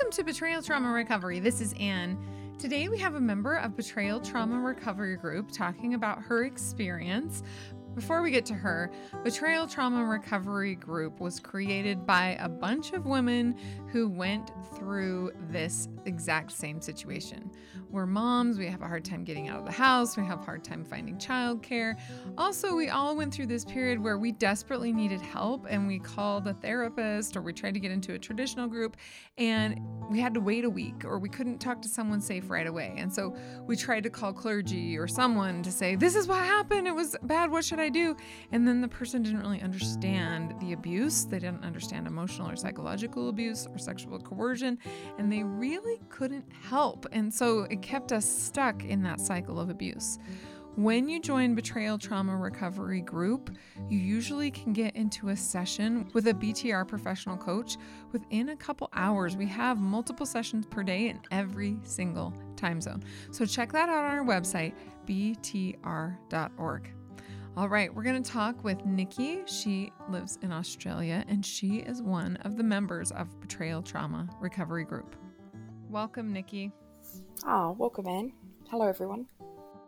Welcome to Betrayal Trauma Recovery. This is Anne. Today we have a member of Betrayal Trauma Recovery Group talking about her experience. Before we get to her, Betrayal Trauma Recovery Group was created by a bunch of women who went through this exact same situation. We're moms, we have a hard time getting out of the house, we have a hard time finding childcare. Also, we all went through this period where we desperately needed help and we called a therapist or we tried to get into a traditional group and we had to wait a week or we couldn't talk to someone safe right away. And so we tried to call clergy or someone to say, this is what happened, it was bad, what should I do? And then the person didn't really understand the abuse. They didn't understand emotional or psychological abuse or sexual coercion, and they really couldn't help. And so it kept us stuck in that cycle of abuse. When you join Betrayal Trauma Recovery Group, you usually can get into a session with a BTR professional coach within a couple hours. We have multiple sessions per day in every single time zone. So check that out on our website, btr.org. All right, we're going to talk with Nikki. She lives in Australia, and she is one of the members of Betrayal Trauma Recovery Group. Welcome, Nikki. Oh, welcome, Anne. Hello, everyone.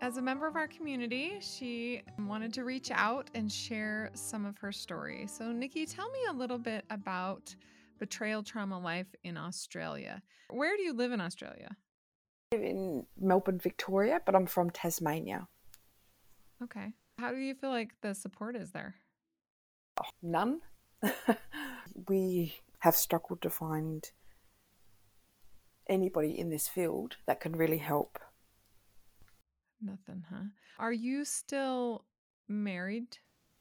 As a member of our community, she wanted to reach out and share some of her story. So, Nikki, tell me a little bit about betrayal trauma life in Australia. Where do you live in Australia? I live in Melbourne, Victoria, but I'm from Tasmania. Okay. How do you feel like the support is there? Oh, none. We have struggled to find anybody in this field that can really help. Nothing, huh? Are you still married?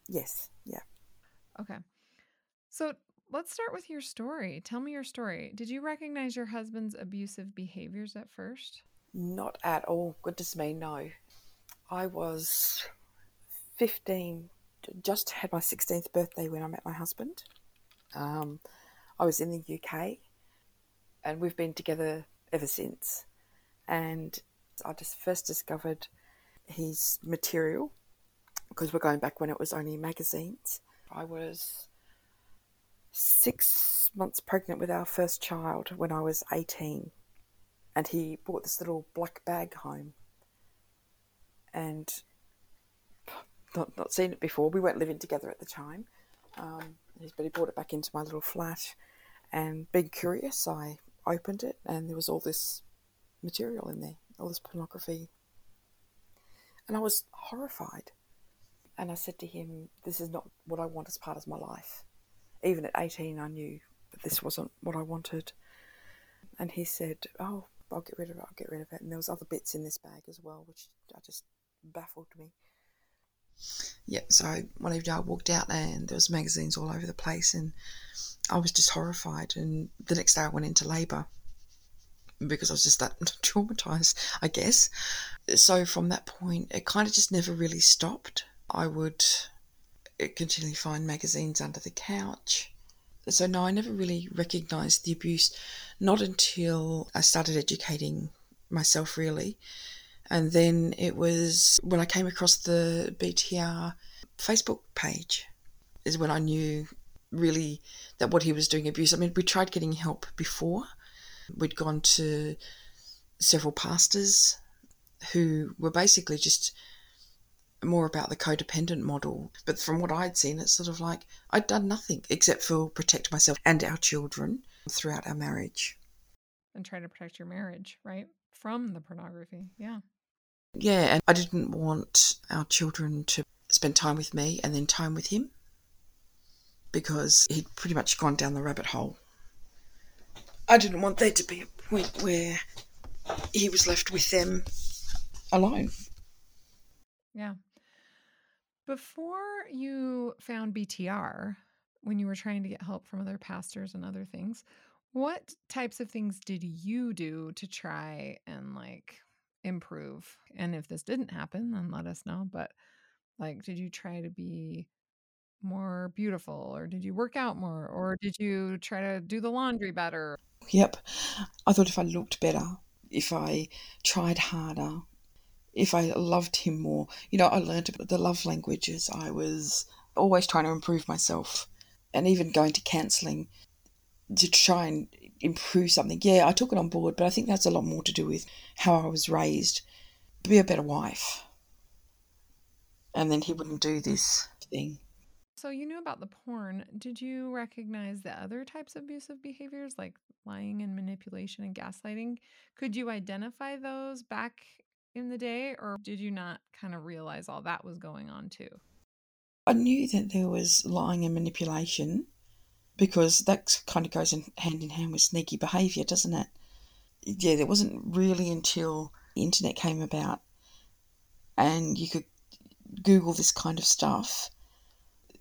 Yes. Yeah. Okay. So let's start with your story. Tell me your story. Did you recognize your husband's abusive behaviors at first? Not at all. Goodness me, no. I was 15, just had my 16th birthday when I met my husband. I was in the UK and we've been together ever since. And I just first discovered his material because we're going back when it was only magazines. I was 6 months pregnant with our first child when I was 18, and he brought this little black bag home, and not seen it before. We weren't living together at the time, but he brought it back into my little flat, and being curious, I opened it and there was all this material in there, all this pornography, and I was horrified. And I said to him, this is not what I want as part of my life. Even at 18 I knew that this wasn't what I wanted. And he said, oh, I'll get rid of it. And there was other bits in this bag as well, which just baffled me. Yep, so one evening I walked out and there was magazines all over the place, and I was just horrified. And the next day I went into labour because I was just that traumatised, I guess. So from that point, it kind of just never really stopped. I would continually find magazines under the couch. So no, I never really recognised the abuse, not until I started educating myself, really. And then it was when I came across the BTR Facebook page is when I knew really that what he was doing abuse. I mean, we tried getting help before. We'd gone to several pastors who were basically just more about the codependent model. But from what I'd seen, it's sort of like I'd done nothing except for protect myself and our children throughout our marriage. And try to protect your marriage, right? From the pornography, yeah. Yeah, and I didn't want our children to spend time with me and then time with him, because he'd pretty much gone down the rabbit hole. I didn't want there to be a point where he was left with them alone. Yeah. Before you found BTR, when you were trying to get help from other pastors and other things, what types of things did you do to try and improve? And if this didn't happen, then let us know. But did you try to be more beautiful, or did you work out more, or did you try to do the laundry better? Yep. I thought if I looked better, if I tried harder, if I loved him more, I learned about the love languages. I was always trying to improve myself, and even going to counselling to try and improve something. Yeah, I took it on board, but I think that's a lot more to do with how I was raised. Be a better wife. And then he wouldn't do this thing. So you knew about the porn. Did you recognize the other types of abusive behaviors like lying and manipulation and gaslighting? Could you identify those back in the day, or did you not kind of realize all that was going on too? I knew that there was lying and manipulation because that kind of goes in hand with sneaky behaviour, doesn't it? Yeah, there wasn't really until the internet came about and you could Google this kind of stuff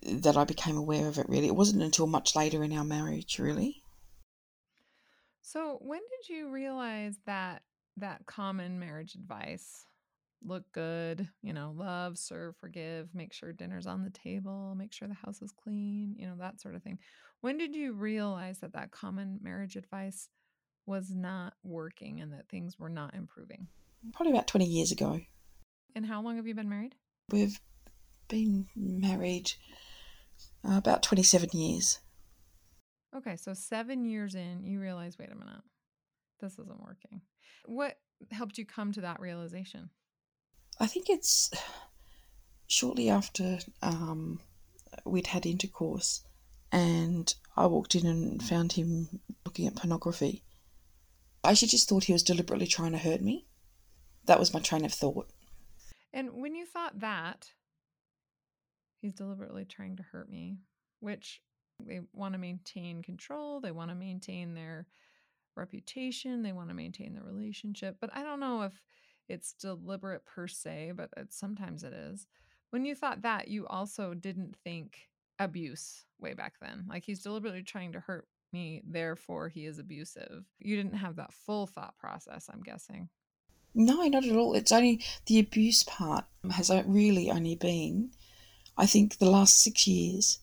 that I became aware of it, really. It wasn't until much later in our marriage, really. So when did you realize that that common marriage advice, look good, you know, love, serve, forgive, make sure dinner's on the table, make sure the house is clean, you know, that sort of thing. When did you realize that that common marriage advice was not working and that things were not improving? Probably about 20 years ago. And how long have you been married? We've been married about 27 years. Okay, so 7 years in, you realize, wait a minute, this isn't working. What helped you come to that realization? I think it's shortly after we'd had intercourse, and I walked in and found him looking at pornography. I actually just thought he was deliberately trying to hurt me. That was my train of thought. And when you thought that, he's deliberately trying to hurt me, which they want to maintain control, they want to maintain their reputation, they want to maintain the relationship. But I don't know if it's deliberate per se, but sometimes it is. When you thought that, you also didn't think abuse way back then. Like, he's deliberately trying to hurt me, therefore he is abusive. You didn't have that full thought process, I'm guessing. No, not at all. It's only the abuse part has really only been, I think, the last 6 years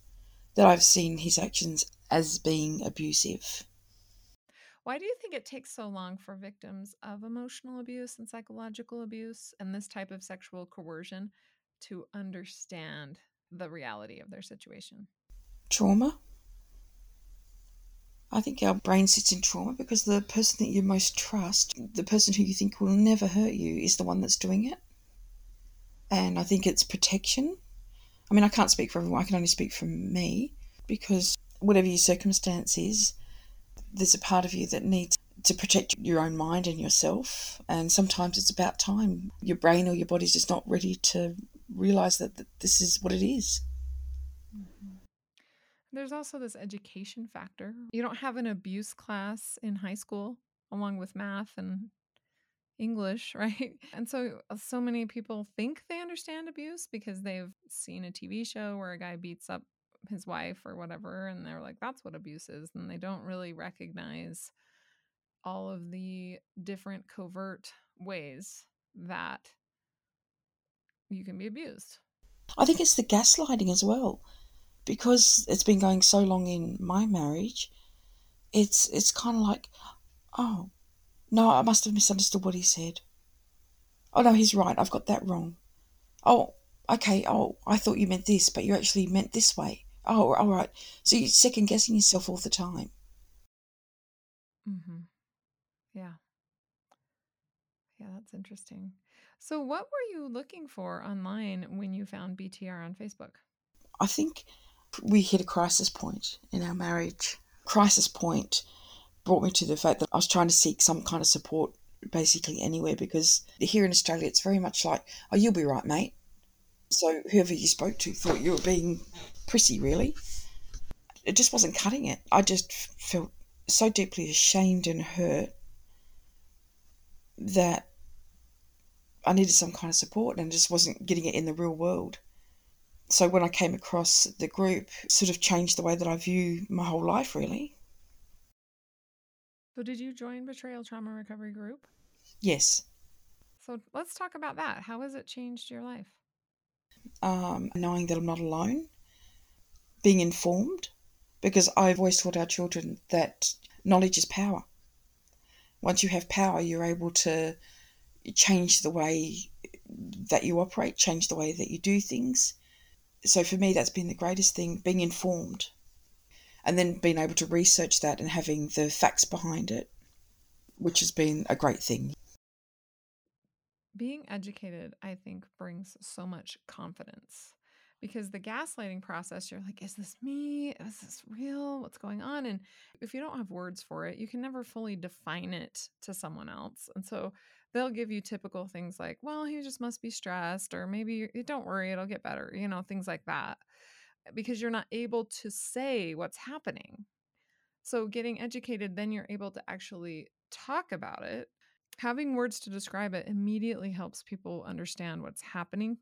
that I've seen his actions as being abusive. Why do you think it takes so long for victims of emotional abuse and psychological abuse and this type of sexual coercion to understand the reality of their situation? Trauma. I think our brain sits in trauma because the person that you most trust, the person who you think will never hurt you, is the one that's doing it. And I think it's protection. I mean, I can't speak for everyone. I can only speak for me, because whatever your circumstance is, there's a part of you that needs to protect your own mind and yourself. And sometimes it's about time. Your brain or your body's just not ready to realise that this is what it is. Mm-hmm. There's also this education factor. You don't have an abuse class in high school along with math and English, right? And so many people think they understand abuse because they've seen a TV show where a guy beats up his wife or whatever, and they're like, that's what abuse is. And they don't really recognize all of the different covert ways that you can be abused. I think it's the gaslighting as well, because it's been going so long in my marriage. It's kind of like, oh no, I must have misunderstood what he said. Oh no, he's right, I've got that wrong. Oh, okay, oh, I thought you meant this, but you actually meant this way. Oh, all right. So you're second-guessing yourself all the time. Mm-hmm. Yeah. Yeah, that's interesting. So what were you looking for online when you found BTR on Facebook? I think we hit a crisis point in our marriage. Crisis point brought me to the fact that I was trying to seek some kind of support basically anywhere, because here in Australia it's very much like, oh, you'll be right, mate. So whoever you spoke to thought you were being prissy, really. It just wasn't cutting it. I just felt so deeply ashamed and hurt that I needed some kind of support and just wasn't getting it in the real world. So when I came across the group, it sort of changed the way that I view my whole life, really. So did you join Betrayal Trauma Recovery Group? Yes. So let's talk about that. How has it changed your life? Knowing that I'm not alone, being informed, because I've always taught our children that knowledge is power. Once you have power, you're able to change the way that you operate, change the way that you do things. So for me, that's been the greatest thing, being informed. and then being able to research that and having the facts behind it, which has been a great thing. Being educated, I think, brings so much confidence, because the gaslighting process, you're like, is this me? Is this real? What's going on? And if you don't have words for it, you can never fully define it to someone else. And so they'll give you typical things like, well, he just must be stressed, or maybe don't worry, it'll get better, you know, things like that, because you're not able to say what's happening. So getting educated, then you're able to actually talk about it. Having words to describe it immediately helps people understand what's happening.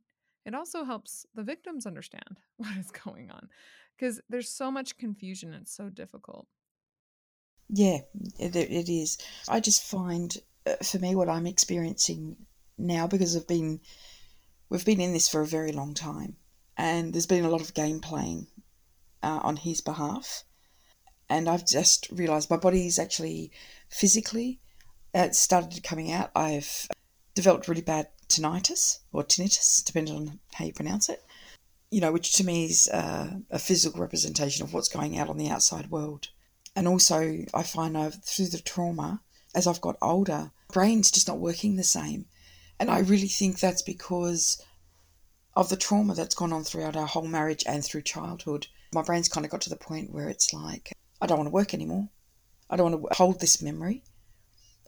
It also helps the victims understand what is going on, because there's so much confusion. It's so difficult. Yeah, it is. I just find, for me, what I'm experiencing now, because we've been in this for a very long time, and there's been a lot of game playing on his behalf. And I've just realised my body's actually physically... it started coming out. I've developed really bad tinnitus, depending on how you pronounce it, you know, which to me is a physical representation of what's going out on the outside world. And also I find through the trauma, as I've got older, brain's just not working the same. And I really think that's because of the trauma that's gone on throughout our whole marriage and through childhood. My brain's kind of got to the point where it's like, I don't want to work anymore. I don't want to hold this memory.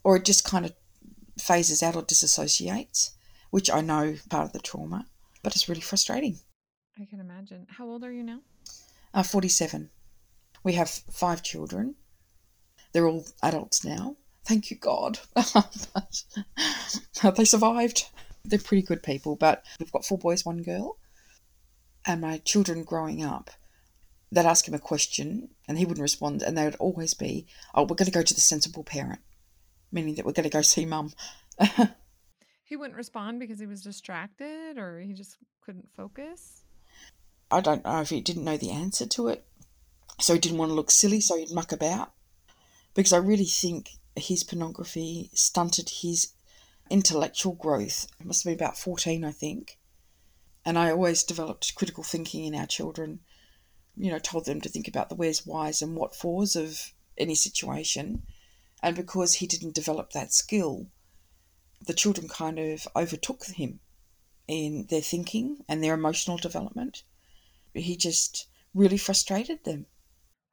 Or it just kind of phases out or disassociates, which I know part of the trauma, but it's really frustrating. I can imagine. How old are you now? 47. We have 5 children. They're all adults now. Thank you, God. They survived. They're pretty good people, but we've got 4 boys, 1 girl. And my children growing up, they'd ask him a question and he wouldn't respond. And they would always be, oh, we're going to go to the sensible parent. Meaning that we're going to go see Mum. He wouldn't respond because he was distracted, or he just couldn't focus? I don't know if he didn't know the answer to it. So he didn't want to look silly, so he'd muck about. Because I really think his pornography stunted his intellectual growth. It must have been about 14, I think. And I always developed critical thinking in our children. You know, told them to think about the where's, why's and what for's of any situation. And because he didn't develop that skill, the children kind of overtook him in their thinking and their emotional development. He just really frustrated them.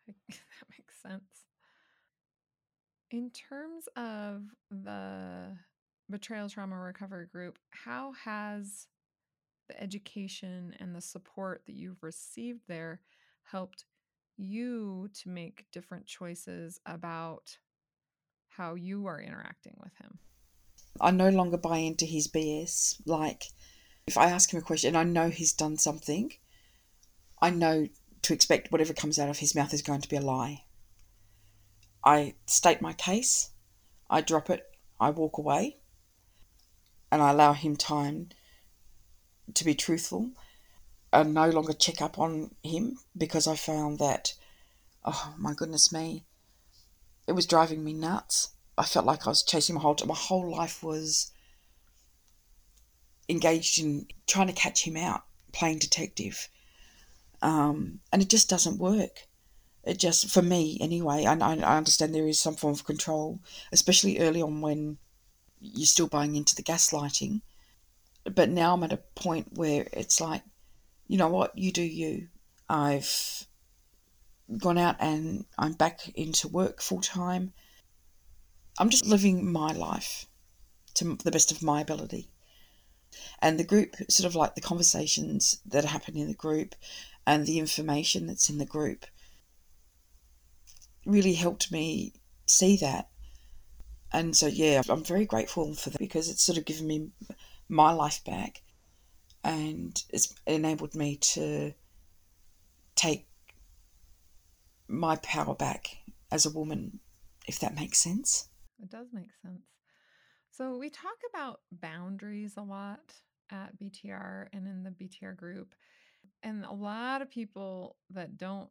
That makes sense. In terms of the Betrayal Trauma Recovery Group, how has the education and the support that you've received there helped you to make different choices about how you are interacting with him? I no longer buy into his BS. Like, if I ask him a question and I know he's done something, I know to expect whatever comes out of his mouth is going to be a lie. I state my case, I drop it, I walk away, and I allow him time to be truthful. I no longer check up on him, because I found that, oh my goodness me, it was driving me nuts. I felt like I was chasing my whole life was engaged in trying to catch him out, playing detective. And it just doesn't work. It just, for me anyway, and I understand there is some form of control, especially early on when you're still buying into the gaslighting. But now I'm at a point where it's like, you know what, you do you. I've gone out and I'm back into work full time. I'm just living my life to the best of my ability. And the group, sort of like the conversations that happen in the group and the information that's in the group, really helped me see that. And so, yeah, I'm very grateful for that, because it's sort of given me my life back, and it's enabled me to take my power back as a woman, if that makes sense. It does make sense. So we talk about boundaries a lot at BTR and in the BTR group. And a lot of people that don't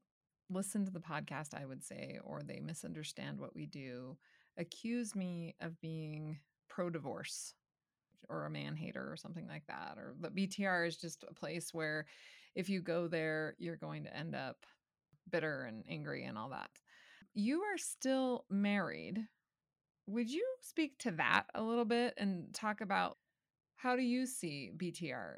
listen to the podcast, I would say, or they misunderstand what we do, accuse me of being pro-divorce or a man-hater or something like that. Or the BTR is just a place where if you go there, you're going to end up bitter and angry and all that. You are still married. Would you speak to that a little bit and talk about how do you see BTR?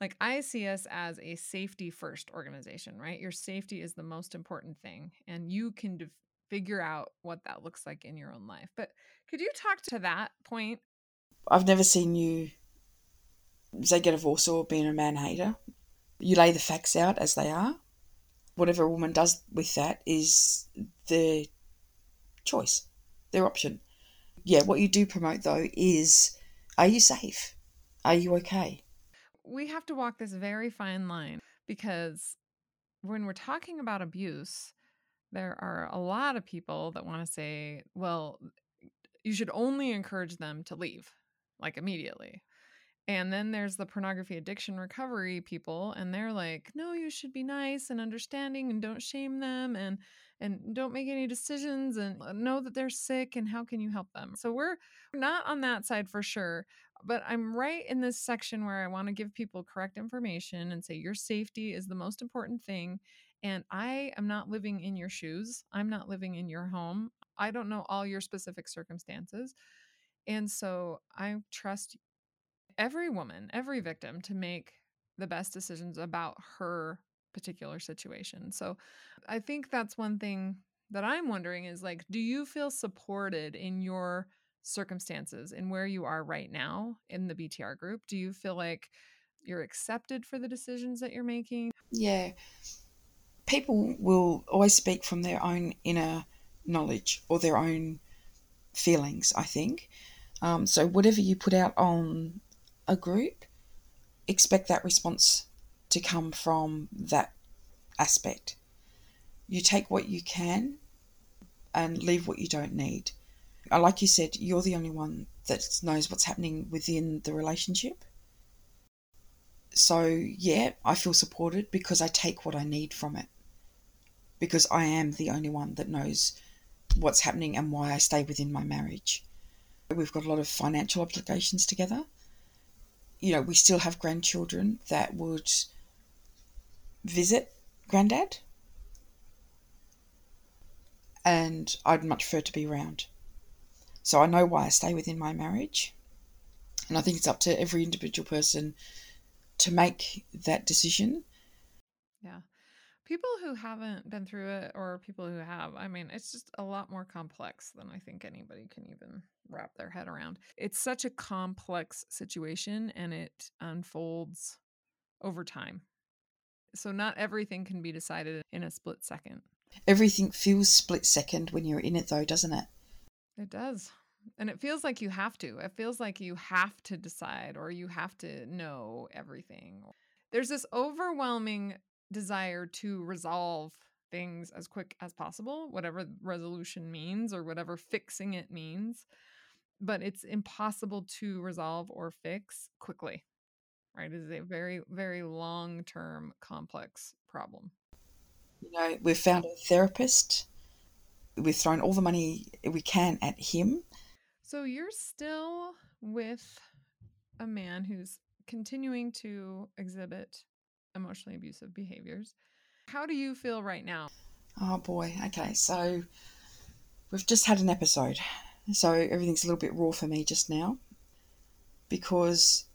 Like, I see us as a safety first organization, right? Your safety is the most important thing, and you can figure out what that looks like in your own life. But could you talk to that point? I've never seen you say get a divorce or being a man-hater. You lay the facts out as they are. Whatever a woman does with that is their choice, their option. Yeah, what you do promote, though, is, are you safe? Are you okay? We have to walk this very fine line, because when we're talking about abuse, there are a lot of people that want to say, well, you should only encourage them to leave, like immediately. And then there's the pornography addiction recovery people, and they're like, no, you should be nice and understanding and don't shame them and don't make any decisions and know that they're sick and how can you help them. So we're not on that side for sure, but I'm right in this section where I want to give people correct information and say your safety is the most important thing. And I am not living in your shoes. I'm not living in your home. I don't know all your specific circumstances. And so I trust every woman, every victim, to make the best decisions about her particular situation. So I think that's one thing that I'm wondering is, like, do you feel supported in your circumstances and where you are right now in the BTR group? Do you feel like you're accepted for the decisions that you're making? Yeah. People will always speak from their own inner knowledge or their own feelings, I think. So whatever you put out on a group, expect that response to come from that aspect. You take what you can and leave what you don't need. Like you said, you're the only one that knows what's happening within the relationship. So, yeah, I feel supported because I take what I need from it, because I am the only one that knows what's happening and why I stay within my marriage. We've got a lot of financial obligations together. You know, we still have grandchildren that would visit granddad, and I'd much prefer to be around. So I know why I stay within my marriage, and I think it's up to every individual person to make that decision. Yeah. People who haven't been through it, or people who have, I mean, it's just a lot more complex than I think anybody can even wrap their head around. It's such a complex situation, and it unfolds over time. So not everything can be decided in a split second. Everything feels split second when you're in it, though, doesn't it? It does. And it feels like you have to. It feels like you have to decide, or you have to know everything. There's this overwhelming desire to resolve things as quick as possible, whatever resolution means or whatever fixing it means. But it's impossible to resolve or fix quickly, right? It is a very, very long-term complex problem. You know, we've found a therapist. We've thrown all the money we can at him. So you're still with a man who's continuing to exhibit emotionally abusive behaviors. How do you feel right now? Oh boy. Okay. So we've just had an episode. So everything's a little bit raw for me just now, because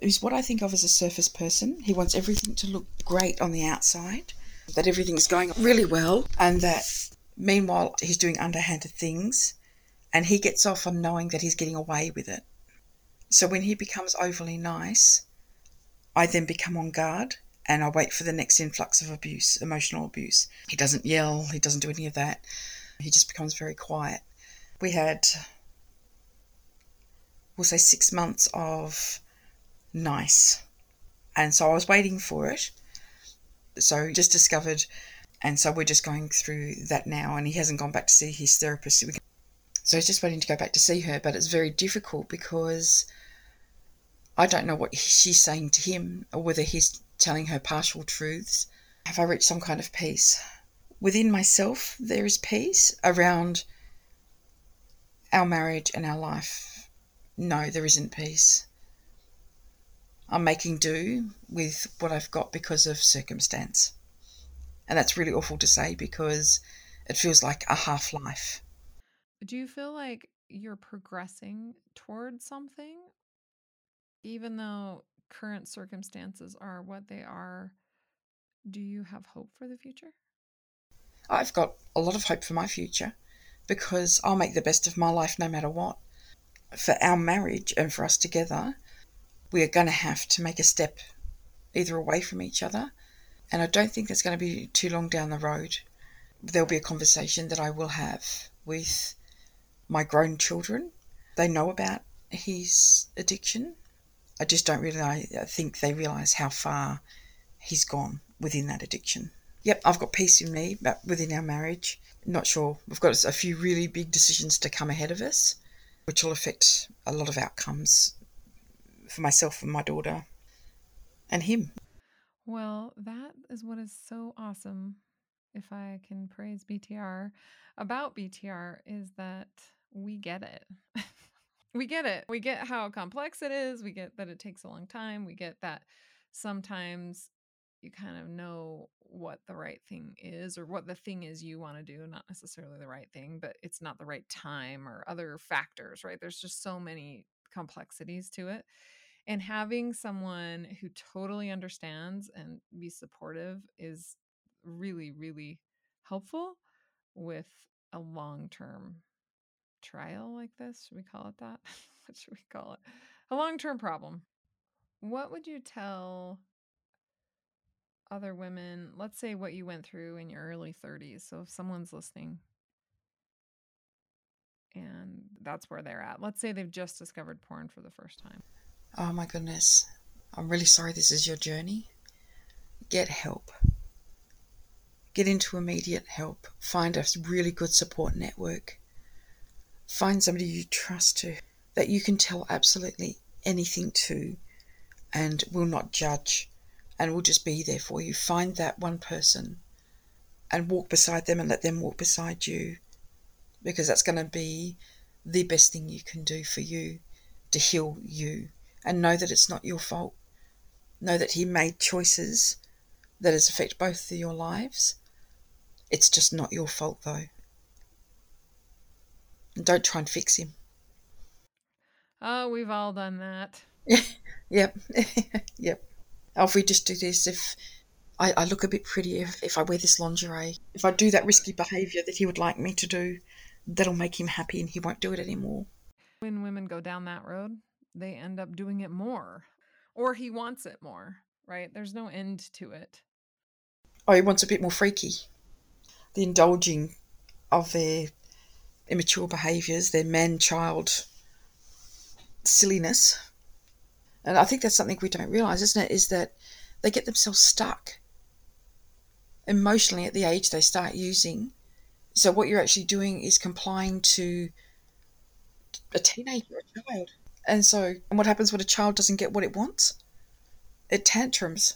he's what I think of as a surface person. He wants everything to look great on the outside, that everything's going really well, and that meanwhile, he's doing underhanded things, and he gets off on knowing that he's getting away with it. So when he becomes overly nice, I then become on guard, and I wait for the next influx of abuse, emotional abuse. He doesn't yell. He doesn't do any of that. He just becomes very quiet. We had, we'll say, 6 months of nice. And so I was waiting for it. So just discovered. And so we're just going through that now, and he hasn't gone back to see his therapist. So he's just waiting to go back to see her, but it's very difficult because I don't know what she's saying to him, or whether he's telling her partial truths. Have I reached some kind of peace? Within myself, there is peace around our marriage and our life. No, there isn't peace. I'm making do with what I've got because of circumstance. And that's really awful to say because it feels like a half-life. Do you feel like you're progressing towards something, even though current circumstances are what they are? Do you have hope for the future? I've got a lot of hope for my future because I'll make the best of my life no matter what. For our marriage and for us together, we are going to have to make a step either away from each other, and I don't think that's going to be too long down the road. There'll be a conversation that I will have with my grown children. They know about his addiction. I just don't really, I think they realise how far he's gone within that addiction. Yep, I've got peace in me, but within our marriage, not sure. We've got a few really big decisions to come ahead of us, which will affect a lot of outcomes for myself and my daughter and him. Well, that is what is so awesome, if I can praise BTR, about BTR is that we get it. We get it. We get how complex it is. We get that it takes a long time. We get that sometimes you kind of know what the right thing is or what the thing is you want to do, not necessarily the right thing, but it's not the right time or other factors, right? There's just so many complexities to it. And having someone who totally understands and be supportive is really, really helpful with a long-term trial like this. Should we call it that? What should we call it? A long-term problem. What would you tell other women, let's say what you went through in your early 30s? So if someone's listening and that's where they're at, let's say they've just discovered porn for the first time. Oh my goodness. I'm really sorry this is your journey. Get help. Get into immediate help. Find a really good support network. Find somebody you trust to, that you can tell absolutely anything to and will not judge and will just be there for you. Find that one person and walk beside them and let them walk beside you, because that's going to be the best thing you can do for you to heal you. And know that it's not your fault. Know that he made choices that has affected both of your lives. It's just not your fault, though. And don't try and fix him. Oh, we've all done that. Yep. Yep. Oh, if we just do this, if I look a bit pretty, if I wear this lingerie, if I do that risky behaviour that he would like me to do, that'll make him happy and he won't do it anymore. When women go down that road, they end up doing it more, or he wants it more, right? There's no end to it. Oh, he wants a bit more freaky. The indulging of their immature behaviours, their man-child silliness. And I think that's something we don't realise, isn't it, is that they get themselves stuck emotionally at the age they start using. So what you're actually doing is complying to a teenager or a child. And what happens when a child doesn't get what it wants? It tantrums.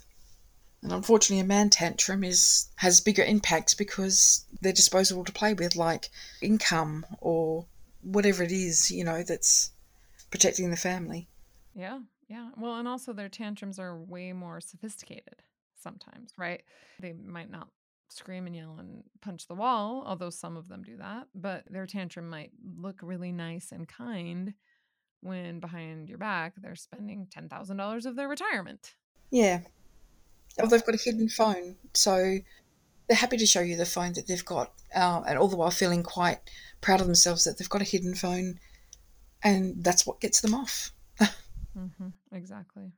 And unfortunately, a man tantrum has bigger impacts because they're disposable to play with, like income or whatever it is, you know, that's protecting the family. Yeah. Well, and also their tantrums are way more sophisticated sometimes, right? They might not scream and yell and punch the wall, although some of them do that, but their tantrum might look really nice and kind when behind your back they're spending $10,000 of their retirement. Yeah. Or they've got a hidden phone. So they're happy to show you the phone that they've got, and all the while feeling quite proud of themselves that they've got a hidden phone, and that's what gets them off. Exactly.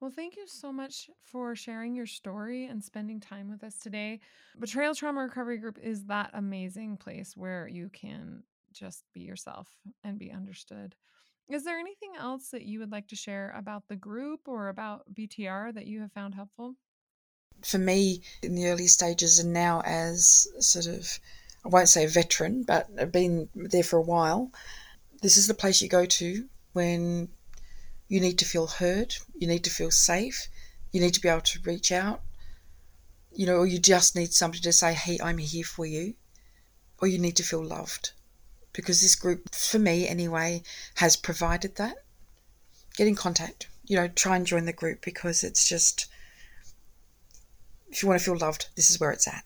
Well, thank you so much for sharing your story and spending time with us today. Betrayal Trauma Recovery Group is that amazing place where you can just be yourself and be understood. Is there anything else that you would like to share about the group or about BTR that you have found helpful? For me, in the early stages and now as sort of, I won't say a veteran, but I've been there for a while, this is the place you go to when you need to feel heard, you need to feel safe, you need to be able to reach out, you know, or you just need somebody to say, hey, I'm here for you, or you need to feel loved. Because this group, for me anyway, has provided that. Get in contact. You know, try and join the group because it's just, If you want to feel loved, this is where it's at.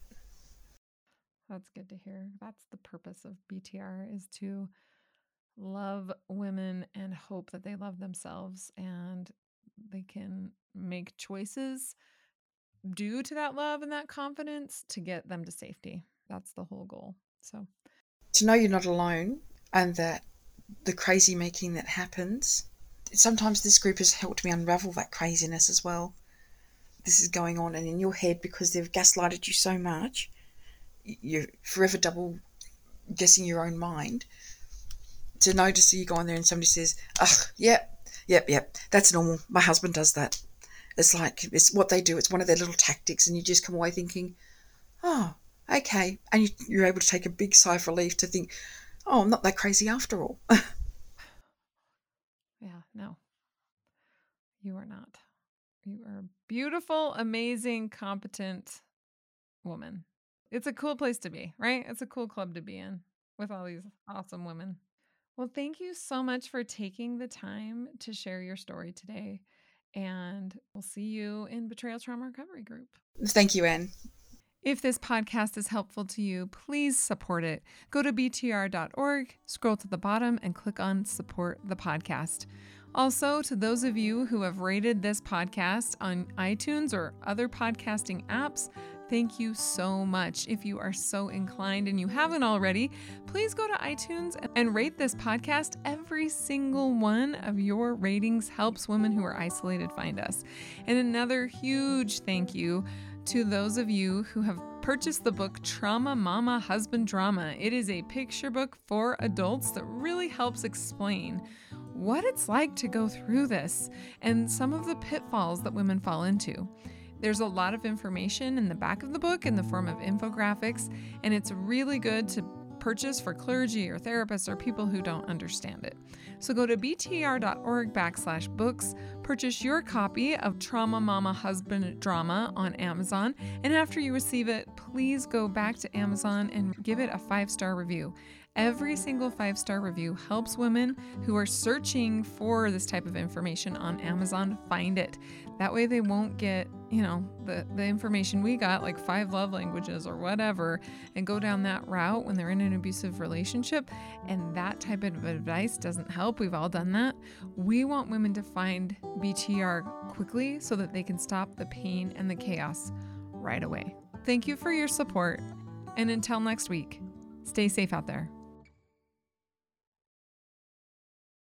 That's good to hear. That's the purpose of BTR, is to love women and hope that they love themselves and they can make choices due to that love and that confidence to get them to safety. That's the whole goal. So to know you're not alone, and that the crazy making that happens, sometimes this group has helped me unravel that craziness as well. This is going on, and in your head, because they've gaslighted you so much, you're forever double guessing your own mind. To notice that you go on there and somebody says, "Ugh, yep, that's normal. My husband does that." It's like, it's what they do. It's one of their little tactics, and you just come away thinking, "Oh, okay," and you're able to take a big sigh of relief to think, "Oh, I'm not that crazy after all." Yeah, no, you are not. You are a beautiful, amazing, competent woman. It's a cool place to be, right? It's a cool club to be in with all these awesome women. Well, thank you so much for taking the time to share your story today. And we'll see you in Betrayal Trauma Recovery Group. Thank you, Anne. If this podcast is helpful to you, please support it. Go to btr.org, scroll to the bottom, and click on Support the Podcast. Also, to those of you who have rated this podcast on iTunes or other podcasting apps, thank you so much. If you are so inclined and you haven't already, please go to iTunes and rate this podcast. Every single one of your ratings helps women who are isolated find us. And another huge thank you to those of you who have purchased the book Trauma Mama Husband Drama. It is a picture book for adults that really helps explain what it's like to go through this and some of the pitfalls that women fall into. There's a lot of information in the back of the book in the form of infographics, and it's really good to purchase for clergy or therapists or people who don't understand it. So go to btr.org/books, purchase your copy of Trauma Mama Husband Drama on Amazon, and after you receive it, please go back to Amazon and give it a 5-star review. Every single 5-star review helps women who are searching for this type of information on Amazon find it. That way they won't get, the information we got, like 5 love languages or whatever, and go down that route when they're in an abusive relationship. And that type of advice doesn't help. We've all done that. We want women to find BTR quickly so that they can stop the pain and the chaos right away. Thank you for your support. And until next week, stay safe out there.